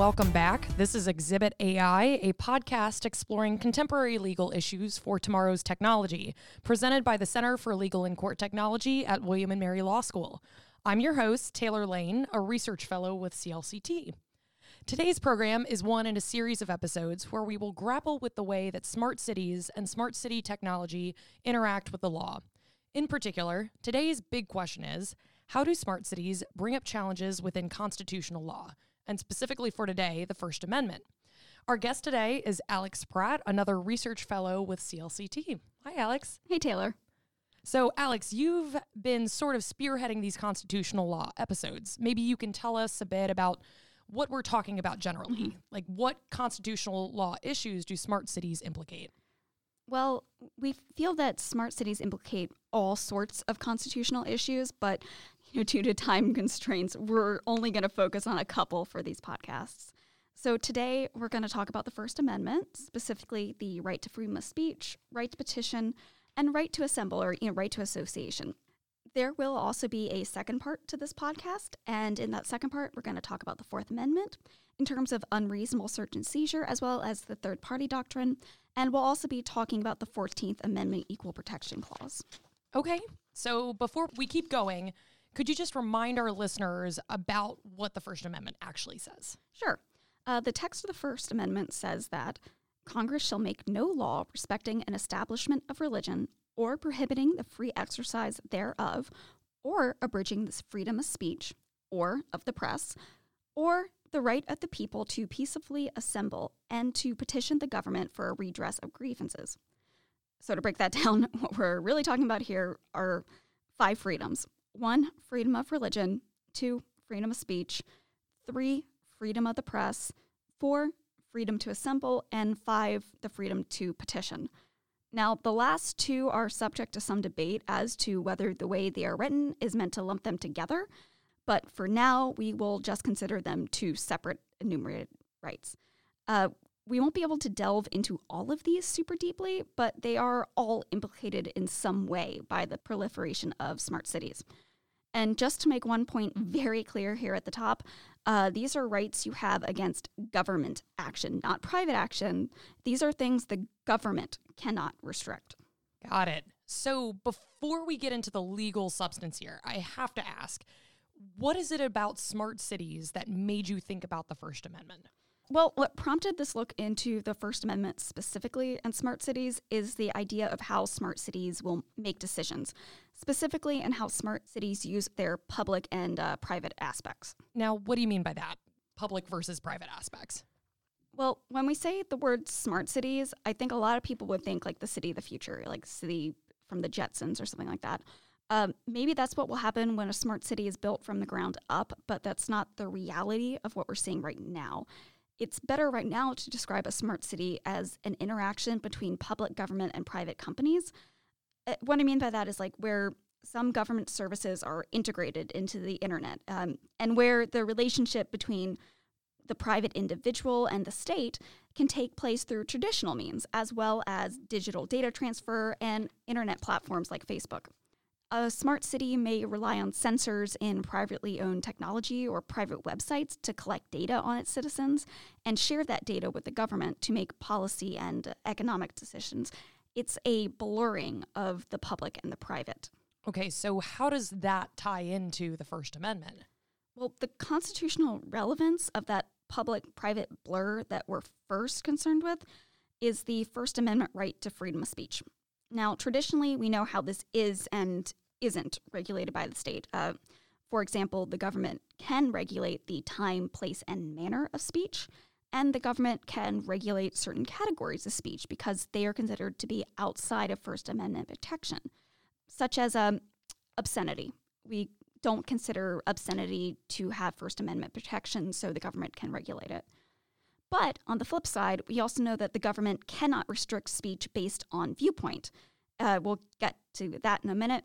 welcome back. This is Exhibit AI, a podcast exploring contemporary legal issues for tomorrow's technology, presented by the Center for Legal and Court Technology at William and Mary Law School. I'm your host, Taylor Lane, a research fellow with CLCT. Today's program is one in a series of episodes where we will grapple with the way that smart cities and smart city technology interact with the law. In particular, today's big question is, how do smart cities bring up challenges within constitutional law? And specifically for today, the First Amendment. Our guest today is Alex Pratt, another research fellow with CLCT. Hi, Alex. Hey, Taylor. So, Alex, you've been sort of spearheading these constitutional law episodes. Maybe you can tell us a bit about what we're talking about generally. Mm-hmm. Like, what constitutional law issues do smart cities implicate? Well, we feel that smart cities implicate all sorts of constitutional issues, but due to time constraints, we're only going to focus on a couple for these podcasts. So today, we're going to talk about the First Amendment, specifically the right to freedom of speech, right to petition, and right to assemble, or right to association. There will also be a second part to this podcast, and in that second part, we're going to talk about the Fourth Amendment in terms of unreasonable search and seizure, as well as the third-party doctrine, and we'll also be talking about the 14th Amendment Equal Protection Clause. Okay, so before we keep going, could you just remind our listeners about what the First Amendment actually says? Sure. The text of the First Amendment says that Congress shall make no law respecting an establishment of religion or prohibiting the free exercise thereof or abridging the freedom of speech or of the press or the right of the people to peaceably assemble and to petition the government for a redress of grievances. So to break that down, what we're really talking about here are five freedoms. 1. Freedom of religion. 2. Freedom of speech. 3. Freedom of the press. 4. Freedom to assemble. And 5. The freedom to petition. Now, the last two are subject to some debate as to whether the way they are written is meant to lump them together, but for now, we will just consider them two separate enumerated rights. We won't be able to delve into all of these super deeply, but they are all implicated in some way by the proliferation of smart cities. And just to make one point very clear here at the top, these are rights you have against government action, not private action. These are things the government cannot restrict. Got it. So before we get into the legal substance here, I have to ask, what is it about smart cities that made you think about the First Amendment? Well, what prompted this look into the First Amendment specifically and smart cities is the idea of how smart cities will make decisions, specifically in how smart cities use their public and private aspects. Now, what do you mean by that? Public versus private aspects? Well, when we say the word smart cities, I think a lot of people would think like the city of the future, like city from the Jetsons or something like that. Maybe that's what will happen when a smart city is built from the ground up, but that's not the reality of what we're seeing right now. It's better right now to describe a smart city as an interaction between public government and private companies. What I mean by that is like where some government services are integrated into the internet, and where the relationship between the private individual and the state can take place through traditional means, as well as digital data transfer and internet platforms like Facebook. A smart city may rely on sensors in privately owned technology or private websites to collect data on its citizens and share that data with the government to make policy and economic decisions. It's a blurring of the public and the private. Okay, so how does that tie into the First Amendment? Well, the constitutional relevance of that public-private blur that we're first concerned with is the First Amendment right to freedom of speech. Now, traditionally, we know how this is and isn't regulated by the state. For example, the government can regulate the time, place, and manner of speech, and the government can regulate certain categories of speech because they are considered to be outside of First Amendment protection, such as obscenity. We don't consider obscenity to have First Amendment protection, so the government can regulate it. But on the flip side, we also know that the government cannot restrict speech based on viewpoint. We'll get to that in a minute.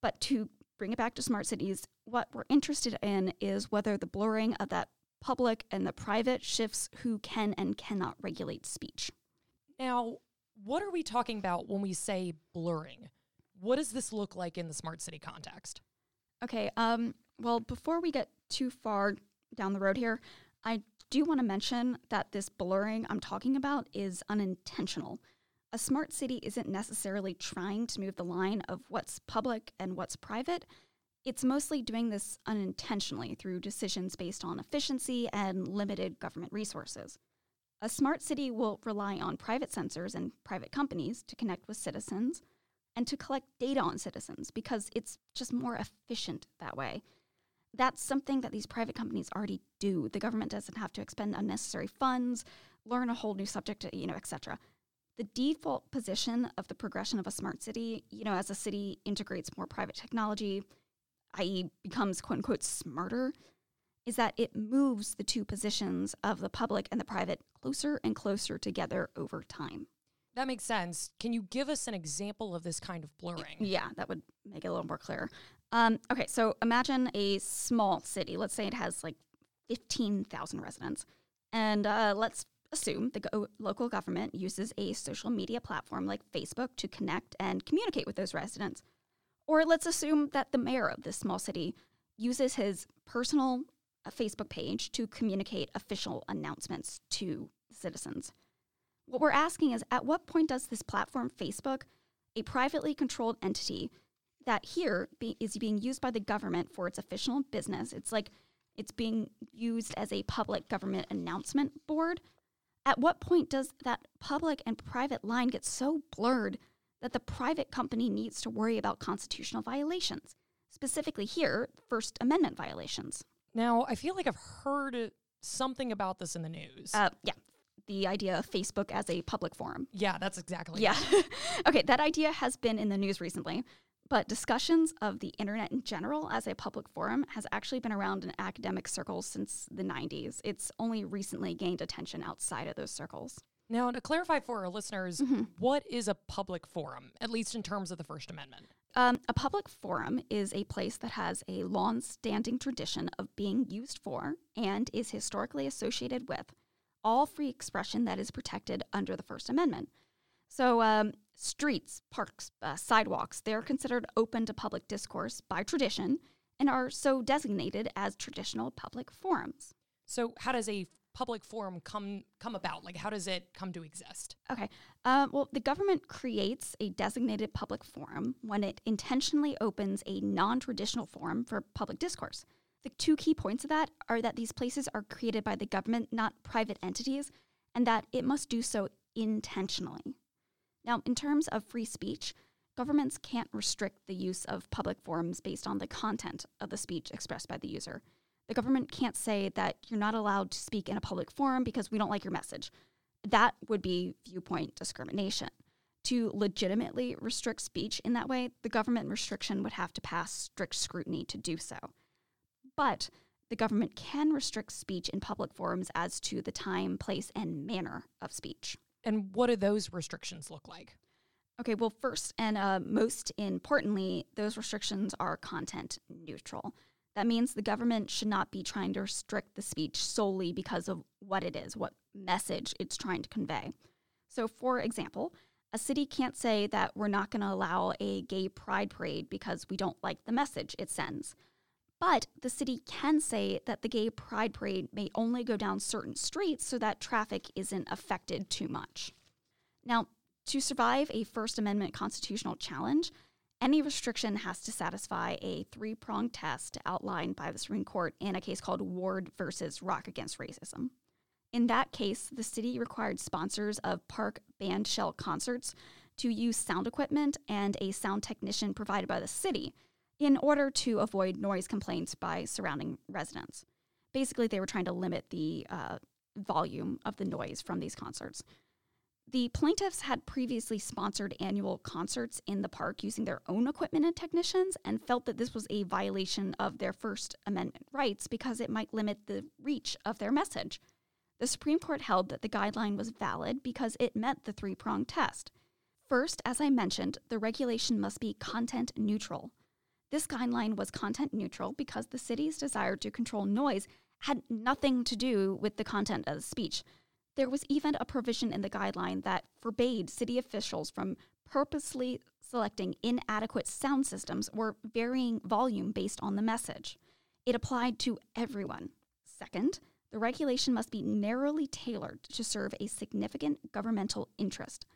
But to bring it back to smart cities, what we're interested in is whether the blurring of that public and the private shifts who can and cannot regulate speech. Now, what are we talking about when we say blurring? What does this look like in the smart city context? Okay, well, before we get too far down the road here, I do want to mention that this blurring I'm talking about is unintentional. A smart city isn't necessarily trying to move the line of what's public and what's private. It's mostly doing this unintentionally through decisions based on efficiency and limited government resources. A smart city will rely on private sensors and private companies to connect with citizens and to collect data on citizens because it's just more efficient that way. That's something that these private companies already do. The government doesn't have to expend unnecessary funds, learn a whole new subject, et cetera. The default position of the progression of a smart city, as a city integrates more private technology, i.e. becomes, quote unquote, smarter, is that it moves the two positions of the public and the private closer and closer together over time. That makes sense. Can you give us an example of this kind of blurring? Yeah, that would make it a little more clear. Okay, so imagine a small city. Let's say it has 15,000 residents. And let's assume the local government uses a social media platform like Facebook to connect and communicate with those residents. Or let's assume that the mayor of this small city uses his personal Facebook page to communicate official announcements to citizens. What we're asking is, at what point does this platform, Facebook, a privately controlled entity that here is being used by the government for its official business, it's being used as a public government announcement board, at what point does that public and private line get so blurred that the private company needs to worry about constitutional violations, specifically here, First Amendment violations? Now, I feel like I've heard something about this in the news. Yeah, the idea of Facebook as a public forum. Yeah, that's exactly it. Okay, that idea has been in the news recently, but discussions of the internet in general as a public forum has actually been around in academic circles since the 90s. It's only recently gained attention outside of those circles. Now, to clarify for our listeners, What is a public forum, at least in terms of the First Amendment? A public forum is a place that has a long-standing tradition of being used for and is historically associated with all free expression that is protected under the First Amendment. So streets, parks, sidewalks, they're considered open to public discourse by tradition and are so designated as traditional public forums. So how does a public forum come about? How does it come to exist? Okay. Well, the government creates a designated public forum when it intentionally opens a non-traditional forum for public discourse. The two key points of that are that these places are created by the government, not private entities, and that it must do so intentionally. Now, in terms of free speech, governments can't restrict the use of public forums based on the content of the speech expressed by the user. The government can't say that you're not allowed to speak in a public forum because we don't like your message. That would be viewpoint discrimination. To legitimately restrict speech in that way, the government restriction would have to pass strict scrutiny to do so. But the government can restrict speech in public forums as to the time, place, and manner of speech. And what do those restrictions look like? Okay, well, first and most importantly, those restrictions are content neutral. That means the government should not be trying to restrict the speech solely because of what it is, what message it's trying to convey. So, for example, a city can't say that we're not going to allow a gay pride parade because we don't like the message it sends. But the city can say that the gay pride parade may only go down certain streets so that traffic isn't affected too much. Now, to survive a First Amendment constitutional challenge, any restriction has to satisfy a three-pronged test outlined by the Supreme Court in a case called Ward versus Rock Against Racism. In that case, the city required sponsors of park band shell concerts to use sound equipment and a sound technician provided by the city in order to avoid noise complaints by surrounding residents. Basically, they were trying to limit the volume of the noise from these concerts. The plaintiffs had previously sponsored annual concerts in the park using their own equipment and technicians and felt that this was a violation of their First Amendment rights because it might limit the reach of their message. The Supreme Court held that the guideline was valid because it met the three-pronged test. First, as I mentioned, the regulation must be content neutral. This guideline was content neutral because the city's desire to control noise had nothing to do with the content of the speech. There was even a provision in the guideline that forbade city officials from purposely selecting inadequate sound systems or varying volume based on the message. It applied to everyone. Second, The regulation must be narrowly tailored to serve a significant governmental interest.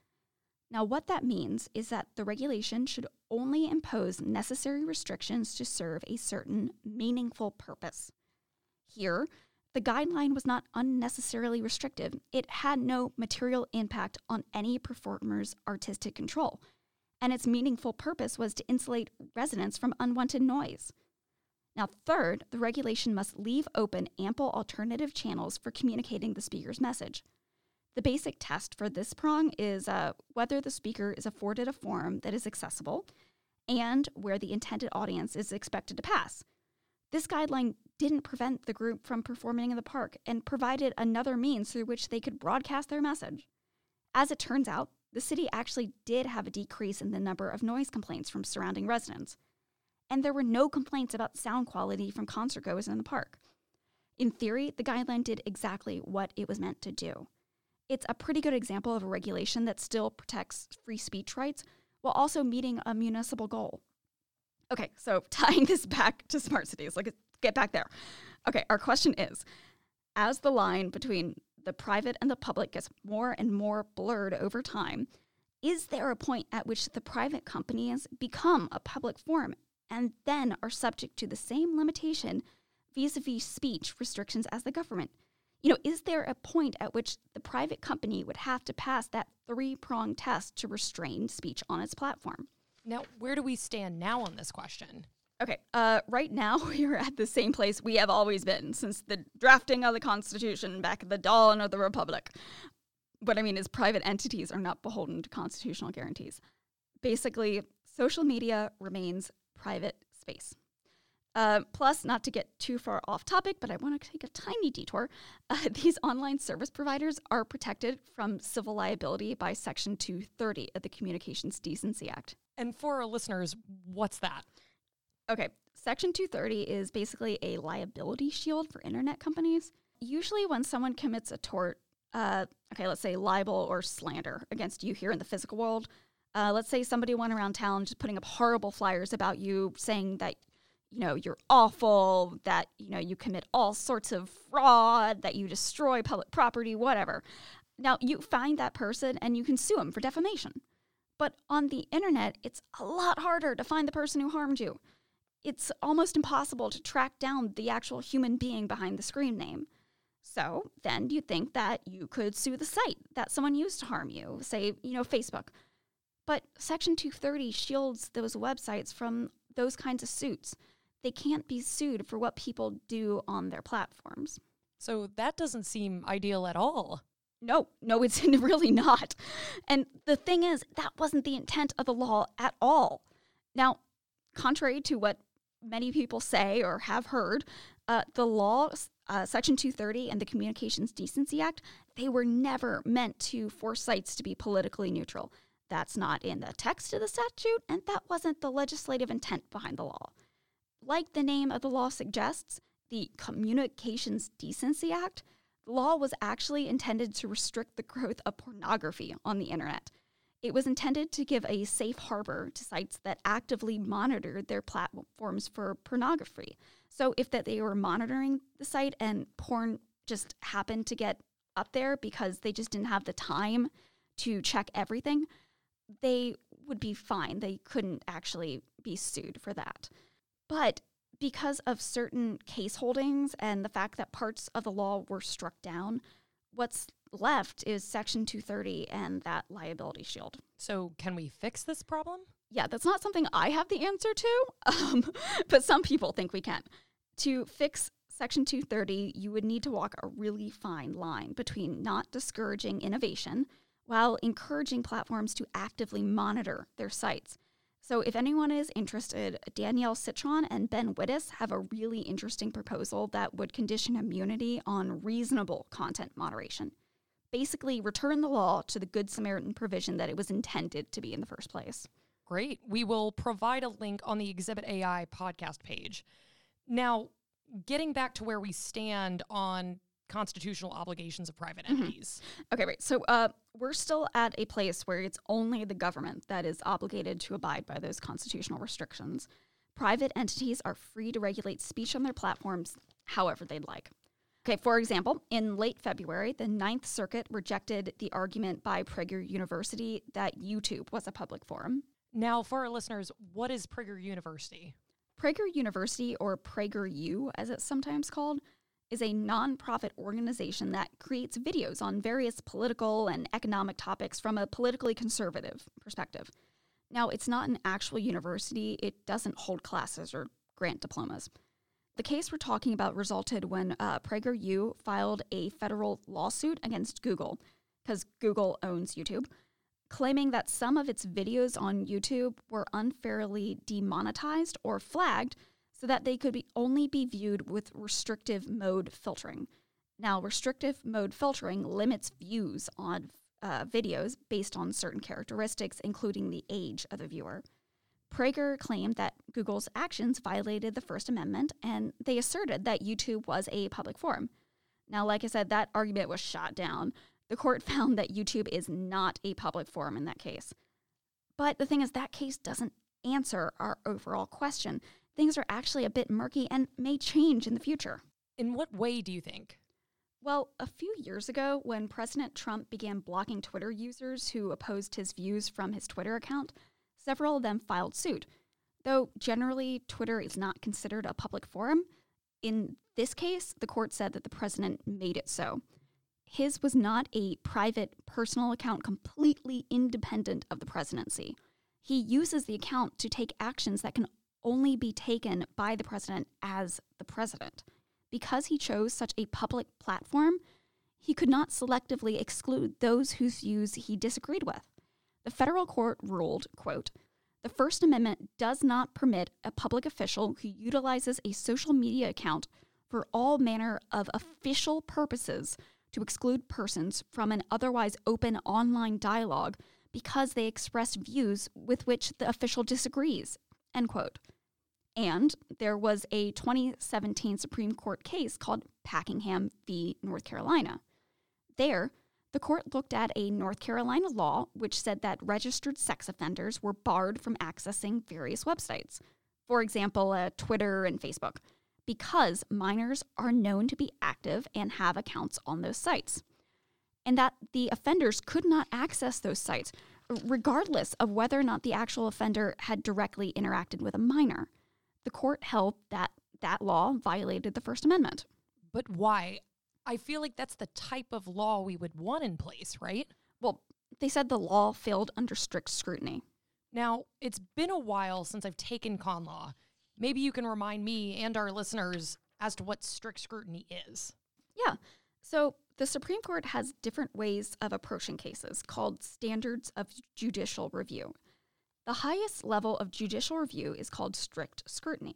Now, what that means is that the regulation should only impose necessary restrictions to serve a certain meaningful purpose. Here, the guideline was not unnecessarily restrictive. It had no material impact on any performer's artistic control, and its meaningful purpose was to insulate residents from unwanted noise. Now, third, the regulation must leave open ample alternative channels for communicating the speaker's message. The basic test for this prong is whether the speaker is afforded a forum that is accessible and where the intended audience is expected to pass. This guideline didn't prevent the group from performing in the park and provided another means through which they could broadcast their message. As it turns out, the city actually did have a decrease in the number of noise complaints from surrounding residents, and there were no complaints about sound quality from concertgoers in the park. In theory, the guideline did exactly what it was meant to do. It's a pretty good example of a regulation that still protects free speech rights while also meeting a municipal goal. Okay, so tying this back to smart cities, let's get back there. Okay, our question is, as the line between the private and the public gets more and more blurred over time, is there a point at which the private companies become a public forum and then are subject to the same limitation vis-a-vis speech restrictions as the government? You know, is there a point at which the private company would have to pass that three-prong test to restrain speech on its platform? Now, where do we stand now on this question? Okay, right now we are at the same place we have always been since the drafting of the Constitution back at the dawn of the Republic. What I mean is private entities are not beholden to constitutional guarantees. Basically, social media remains private space. Plus, not to get too far off topic, but I want to take a tiny detour, these online service providers are protected from civil liability by Section 230 of the Communications Decency Act. And for our listeners, what's that? Okay, Section 230 is basically a liability shield for internet companies. Usually when someone commits a tort, let's say libel or slander against you here in the physical world, let's say somebody went around town just putting up horrible flyers about you, saying that, you know, you're awful, that, you know, you commit all sorts of fraud, that you destroy public property, whatever. Now, you find that person and you can sue him for defamation. But on the internet, it's a lot harder to find the person who harmed you. It's almost impossible to track down the actual human being behind the screen name. So then you think that you could sue the site that someone used to harm you, say, you know, Facebook. But Section 230 shields those websites from those kinds of suits. They can't be sued for what people do on their platforms. So that doesn't seem ideal at all. No, it's really not. And the thing is, that wasn't the intent of the law at all. Now, contrary to what many people say or have heard, the law, Section 230 and the Communications Decency Act, they were never meant to force sites to be politically neutral. That's not in the text of the statute, and that wasn't the legislative intent behind the law. Like the name of the law suggests, the Communications Decency Act, the law was actually intended to restrict the growth of pornography on the internet. It was intended to give a safe harbor to sites that actively monitored their platforms for pornography. So if that they were monitoring the site and porn just happened to get up there because they just didn't have the time to check everything, they would be fine. They couldn't actually be sued for that. But because of certain case holdings and the fact that parts of the law were struck down, what's left is Section 230 and that liability shield. So can we fix this problem? Yeah, that's not something I have the answer to, but some people think we can. To fix Section 230, you would need to walk a really fine line between not discouraging innovation while encouraging platforms to actively monitor their sites. So if anyone is interested, Danielle Citron and Ben Wittes have a really interesting proposal that would condition immunity on reasonable content moderation. Basically, return the law to the Good Samaritan provision that it was intended to be in the first place. Great. We will provide a link on the Exhibit AI podcast page. Now, getting back to where we stand on constitutional obligations of private entities. Okay, right. So we're still at a place where it's only the government that is obligated to abide by those constitutional restrictions. Private entities are free to regulate speech on their platforms however they'd like. Okay, for example, in late February, the Ninth Circuit rejected the argument by Prager University that YouTube was a public forum. Now, for our listeners, what is Prager University? Prager University, or PragerU, as it's sometimes called, is a nonprofit organization that creates videos on various political and economic topics from a politically conservative perspective. Now, it's not an actual university. It doesn't hold classes or grant diplomas. The case we're talking about resulted when PragerU filed a federal lawsuit against Google, because Google owns YouTube, claiming that some of its videos on YouTube were unfairly demonetized or flagged so that they could only be viewed with restrictive mode filtering. Now, restrictive mode filtering limits views on videos based on certain characteristics, including the age of the viewer. Prager claimed that Google's actions violated the First Amendment, and they asserted that YouTube was a public forum. Now, like I said, that argument was shot down. The court found that YouTube is not a public forum in that case. But the thing is, that case doesn't answer our overall question. Things are actually a bit murky and may change in the future. In what way do you think? Well, a few years ago, when President Trump began blocking Twitter users who opposed his views from his Twitter account, several of them filed suit. Though generally, Twitter is not considered a public forum, in this case, the court said that the president made it so. His was not a private, personal account completely independent of the presidency. He uses the account to take actions that can only be taken by the president as the president. Because he chose such a public platform, he could not selectively exclude those whose views he disagreed with. The federal court ruled, quote, "The First Amendment does not permit a public official who utilizes a social media account for all manner of official purposes to exclude persons from an otherwise open online dialogue because they express views with which the official disagrees," end quote. And there was a 2017 Supreme Court case called Packingham v. North Carolina. There, the court looked at a North Carolina law which said that registered sex offenders were barred from accessing various websites, for example, Twitter and Facebook, because minors are known to be active and have accounts on those sites, and that the offenders could not access those sites, regardless of whether or not the actual offender had directly interacted with a minor. The court held that that law violated the First Amendment. But why? I feel like that's the type of law we would want in place, right? Well, they said the law failed under strict scrutiny. Now, it's been a while since I've taken con law. Maybe you can remind me and our listeners as to what strict scrutiny is. Yeah. So the Supreme Court has different ways of approaching cases called standards of judicial review. The highest level of judicial review is called strict scrutiny.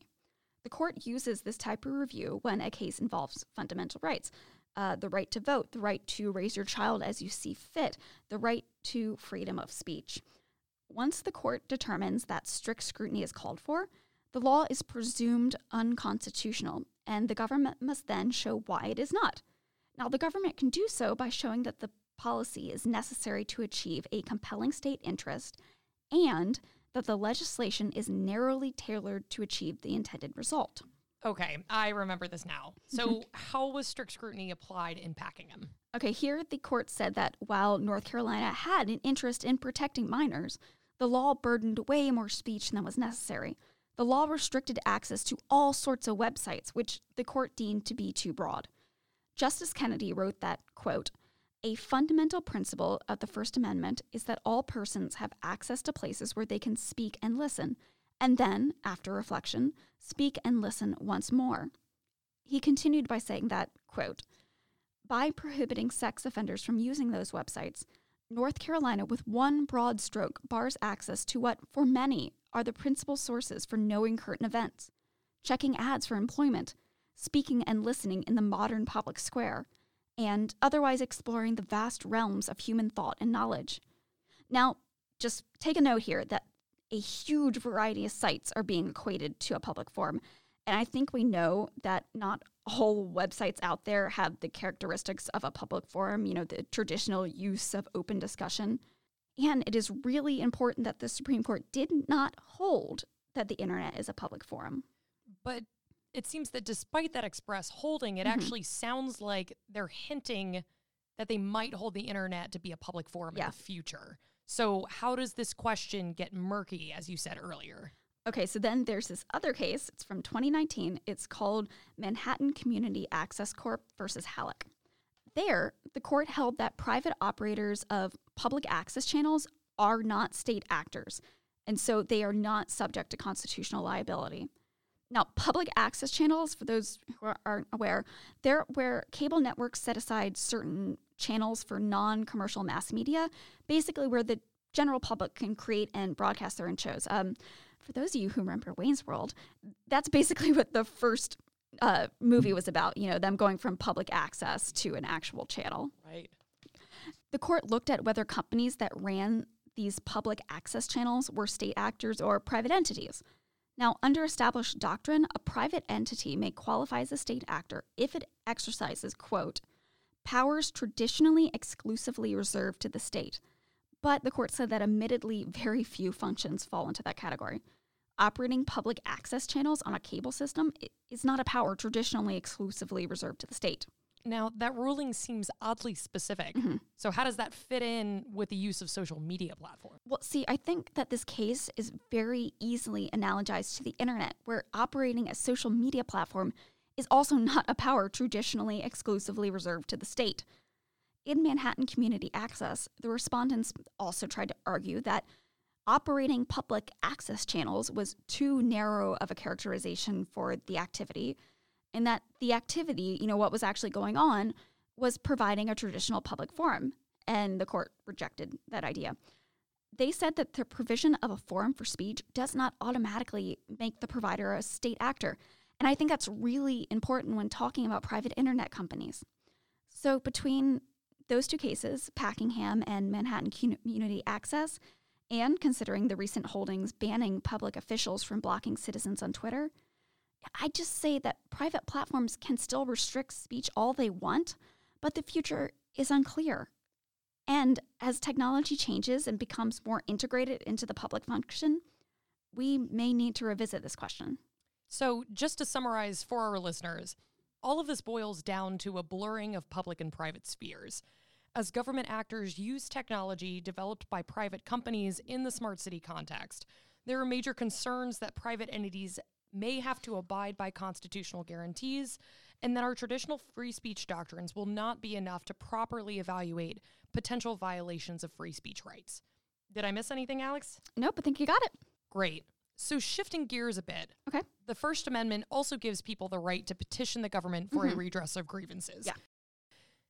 The court uses this type of review when a case involves fundamental rights. The right to vote, the right to raise your child as you see fit, the right to freedom of speech. Once the court determines that strict scrutiny is called for, the law is presumed unconstitutional, and the government must then show why it is not. Now, the government can do so by showing that the policy is necessary to achieve a compelling state interest and that the legislation is narrowly tailored to achieve the intended result. Okay, I remember this now. So how was strict scrutiny applied in Packingham? Okay, here the court said that while North Carolina had an interest in protecting minors, the law burdened way more speech than was necessary. The law restricted access to all sorts of websites, which the court deemed to be too broad. Justice Kennedy wrote that, quote, "A fundamental principle of the First Amendment is that all persons have access to places where they can speak and listen, and then, after reflection, speak and listen once more." He continued by saying that, quote, "By prohibiting sex offenders from using those websites, North Carolina with one broad stroke bars access to what, for many, are the principal sources for knowing current events, checking ads for employment, speaking and listening in the modern public square, and otherwise exploring the vast realms of human thought and knowledge." Now, just take a note here that a huge variety of sites are being equated to a public forum. And I think we know that not all websites out there have the characteristics of a public forum, you know, the traditional use of open discussion. And it is really important that the Supreme Court did not hold that the internet is a public forum. But it seems that despite that express holding, it actually sounds like they're hinting that they might hold the internet to be a public forum in the future. So how does this question get murky, as you said earlier? Okay, so then there's this other case. It's from 2019. It's called Manhattan Community Access Corp versus Halleck. There, the court held that private operators of public access channels are not state actors, and so they are not subject to constitutional liability. Now, public access channels, for those who aren't aware, they're where cable networks set aside certain channels for non-commercial mass media, basically where the general public can create and broadcast their own shows. For those of you who remember Wayne's World, that's basically what the first movie was about, you know, them going from public access to an actual channel. Right. The court looked at whether companies that ran these public access channels were state actors or private entities. Now, under established doctrine, a private entity may qualify as a state actor if it exercises, quote, powers traditionally exclusively reserved to the state. But the court said that admittedly very few functions fall into that category. Operating public access channels on a cable system is not a power traditionally exclusively reserved to the state. Now, that ruling seems oddly specific. Mm-hmm. So how does that fit in with the use of social media platforms? Well, see, I think that this case is very easily analogized to the internet, where operating a social media platform is also not a power traditionally exclusively reserved to the state. In Manhattan Community Access, the respondents also tried to argue that operating public access channels was too narrow of a characterization for the activity, and that the activity, you know, what was actually going on, was providing a traditional public forum, and the court rejected that idea. They said that the provision of a forum for speech does not automatically make the provider a state actor, and I think that's really important when talking about private internet companies. So between those two cases, Packingham and Manhattan Community Access, and considering the recent holdings banning public officials from blocking citizens on Twitter, I just say that private platforms can still restrict speech all they want, but the future is unclear. And as technology changes and becomes more integrated into the public function, we may need to revisit this question. So just to summarize for our listeners, all of this boils down to a blurring of public and private spheres. As government actors use technology developed by private companies in the smart city context, there are major concerns that private entities may have to abide by constitutional guarantees and that our traditional free speech doctrines will not be enough to properly evaluate potential violations of free speech rights. Did I miss anything, Alex? Nope, I think you got it. Great. So shifting gears a bit, okay. The First Amendment also gives people the right to petition the government for a redress of grievances. Yeah.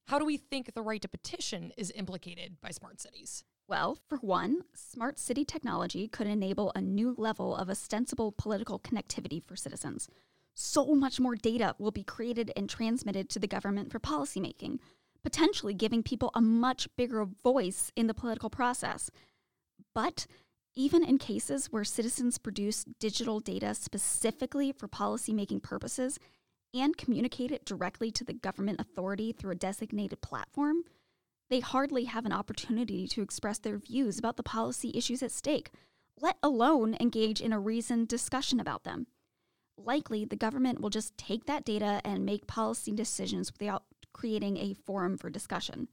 How do we think the right to petition is implicated by smart cities? Well, for one, smart city technology could enable a new level of ostensible political connectivity for citizens. So much more data will be created and transmitted to the government for policymaking, potentially giving people a much bigger voice in the political process. But even in cases where citizens produce digital data specifically for policymaking purposes, and communicate it directly to the government authority through a designated platform, they hardly have an opportunity to express their views about the policy issues at stake, let alone engage in a reasoned discussion about them. Likely, the government will just take that data and make policy decisions without creating a forum for discussion.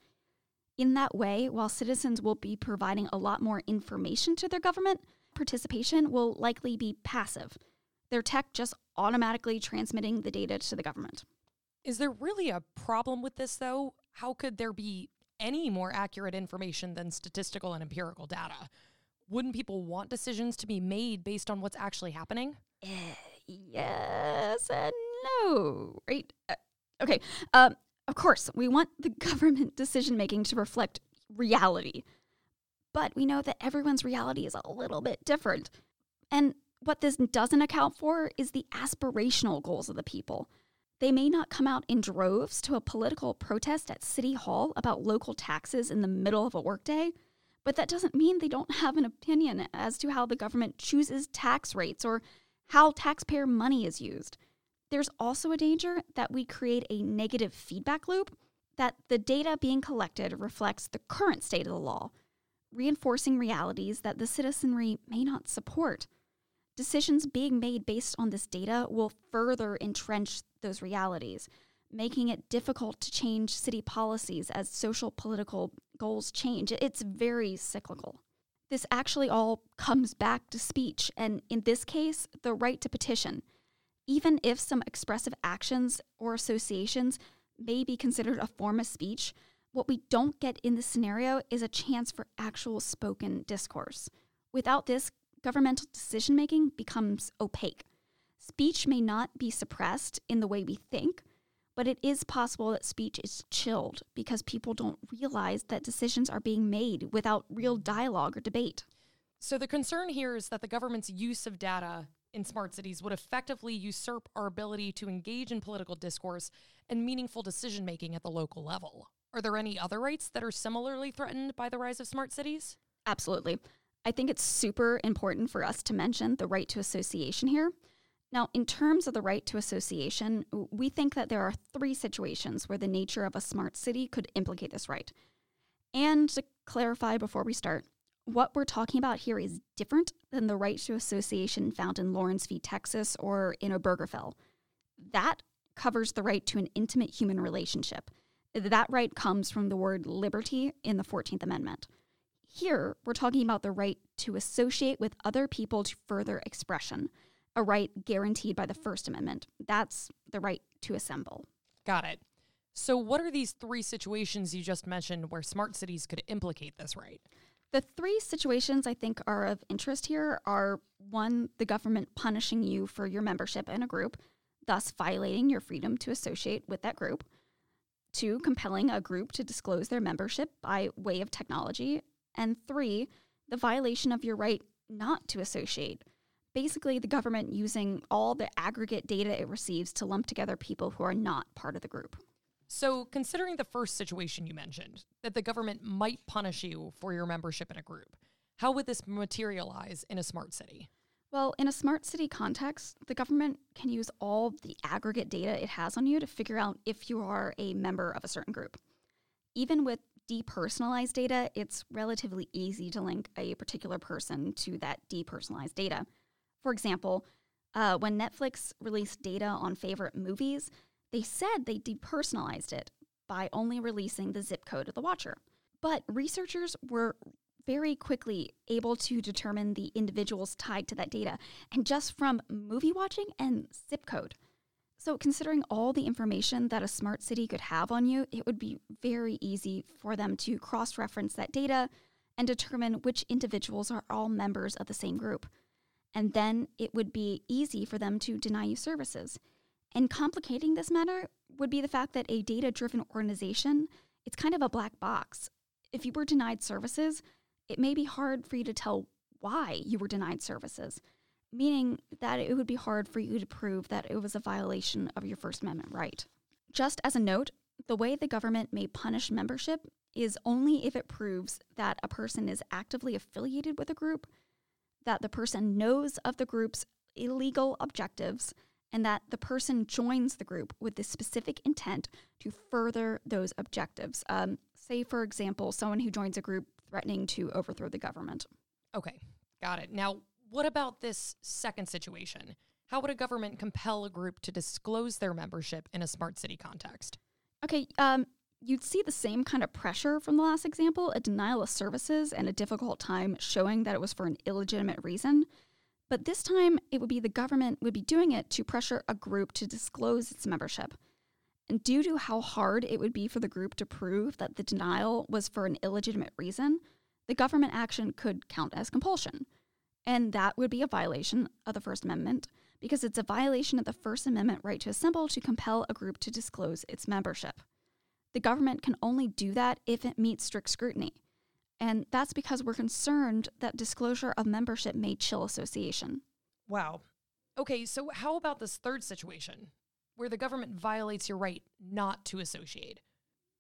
In that way, while citizens will be providing a lot more information to their government, participation will likely be passive. Their tech just automatically transmitting the data to the government. Is there really a problem with this, though? How could there be any more accurate information than statistical and empirical data? Wouldn't people want decisions to be made based on what's actually happening? Yes and no, right? Okay, of course, we want the government decision-making to reflect reality, but we know that everyone's reality is a little bit different. And what this doesn't account for is the aspirational goals of the people. They may not come out in droves to a political protest at City Hall about local taxes in the middle of a workday, but that doesn't mean they don't have an opinion as to how the government chooses tax rates or how taxpayer money is used. There's also a danger that we create a negative feedback loop, that the data being collected reflects the current state of the law, reinforcing realities that the citizenry may not support. Decisions being made based on this data will further entrench those realities, making it difficult to change city policies as social political goals change. It's very cyclical. This actually all comes back to speech, and in this case, the right to petition, even if some expressive actions or associations may be considered a form of speech. What we don't get in this scenario is a chance for actual spoken discourse. Without this, governmental decision-making becomes opaque. Speech may not be suppressed in the way we think, but it is possible that speech is chilled because people don't realize that decisions are being made without real dialogue or debate. So the concern here is that the government's use of data in smart cities would effectively usurp our ability to engage in political discourse and meaningful decision-making at the local level. Are there any other rights that are similarly threatened by the rise of smart cities? Absolutely. I think it's super important for us to mention the right to association here. Now, in terms of the right to association, we think that there are three situations where the nature of a smart city could implicate this right. And to clarify before we start, what we're talking about here is different than the right to association found in Lawrence v. Texas or in Obergefell. That covers the right to an intimate human relationship. That right comes from the word liberty in the 14th Amendment. Here, we're talking about the right to associate with other people to further expression, a right guaranteed by the First Amendment. That's the right to assemble. Got it. So what are these three situations you just mentioned where smart cities could implicate this right? The three situations I think are of interest here are, one, the government punishing you for your membership in a group, thus violating your freedom to associate with that group. Two, compelling a group to disclose their membership by way of technology. And three, the violation of your right not to associate. Basically, the government using all the aggregate data it receives to lump together people who are not part of the group. So considering the first situation you mentioned, that the government might punish you for your membership in a group, how would this materialize in a smart city? Well, in a smart city context, the government can use all the aggregate data it has on you to figure out if you are a member of a certain group. Even with depersonalized data, it's relatively easy to link a particular person to that depersonalized data. For example, when Netflix released data on favorite movies, they said they depersonalized it by only releasing the zip code of the watcher. But researchers were very quickly able to determine the individuals tied to that data, and just from movie watching and zip code. So considering all the information that a smart city could have on you, it would be very easy for them to cross-reference that data and determine which individuals are all members of the same group. And then it would be easy for them to deny you services. And complicating this matter would be the fact that a data-driven organization, it's kind of a black box. If you were denied services, it may be hard for you to tell why you were denied services, meaning that it would be hard for you to prove that it was a violation of your First Amendment right. Just as a note, the way the government may punish membership is only if it proves that a person is actively affiliated with a group, that the person knows of the group's illegal objectives, and that the person joins the group with the specific intent to further those objectives. Say, for example, someone who joins a group threatening to overthrow the government. Okay, got it. Now, what about this second situation? How would a government compel a group to disclose their membership in a smart city context? Okay, you'd see the same kind of pressure from the last example, a denial of services and a difficult time showing that it was for an illegitimate reason. But this time, it would be the government would be doing it to pressure a group to disclose its membership. And due to how hard it would be for the group to prove that the denial was for an illegitimate reason, the government action could count as compulsion. And that would be a violation of the First Amendment, because it's a violation of the First Amendment right to assemble to compel a group to disclose its membership. The government can only do that if it meets strict scrutiny. And that's because we're concerned that disclosure of membership may chill association. Wow. Okay, so how about this third situation, where the government violates your right not to associate?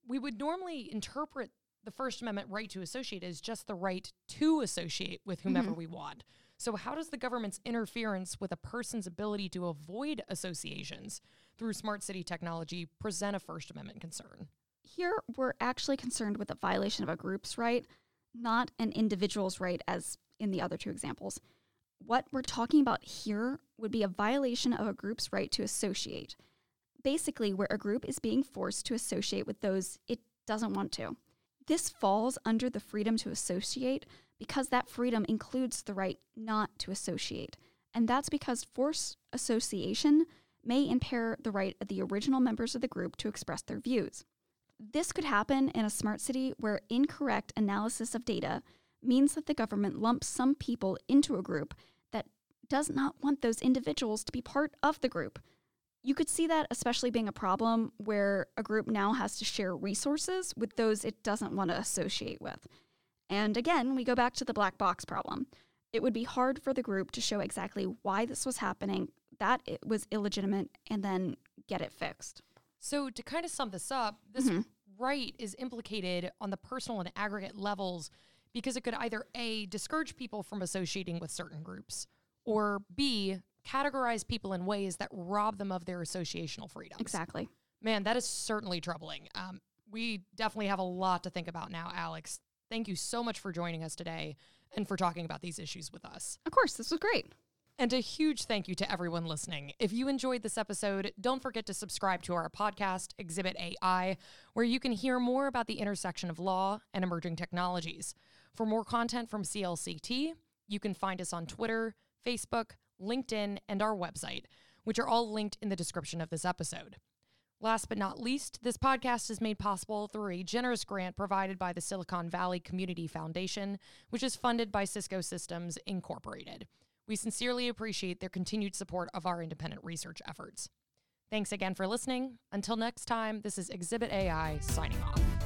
We would normally interpret the First Amendment right to associate as just the right to associate with whomever we want. So how does the government's interference with a person's ability to avoid associations through smart city technology present a First Amendment concern? Here, we're actually concerned with the violation of a group's right, not an individual's right as in the other two examples. what we're talking about here would be a violation of a group's right to associate. Basically, where a group is being forced to associate with those it doesn't want to. This falls under the freedom to associate because that freedom includes the right not to associate. And that's because forced association may impair the right of the original members of the group to express their views. This could happen in a smart city where incorrect analysis of data means that the government lumps some people into a group that does not want those individuals to be part of the group. You could see that especially being a problem where a group now has to share resources with those it doesn't want to associate with. And again, we go back to the black box problem. It would be hard for the group to show exactly why this was happening, that it was illegitimate, and then get it fixed. So to kind of sum this up, this right is implicated on the personal and aggregate levels because it could either A, discourage people from associating with certain groups, or B, categorize people in ways that rob them of their associational freedoms. Exactly. Man, that is certainly troubling. We definitely have a lot to think about now, Alex. Thank you so much for joining us today and for talking about these issues with us. Of course, this was great. And a huge thank you to everyone listening. If you enjoyed this episode, don't forget to subscribe to our podcast, Exhibit AI, where you can hear more about the intersection of law and emerging technologies. For more content from CLCT, you can find us on Twitter, Facebook, LinkedIn, and our website, which are all linked in the description of this episode. Last but not least, this podcast is made possible through a generous grant provided by the Silicon Valley Community Foundation, which is funded by Cisco Systems Incorporated. We sincerely appreciate their continued support of our independent research efforts. Thanks again for listening. Until next time, this is Exhibit AI signing off.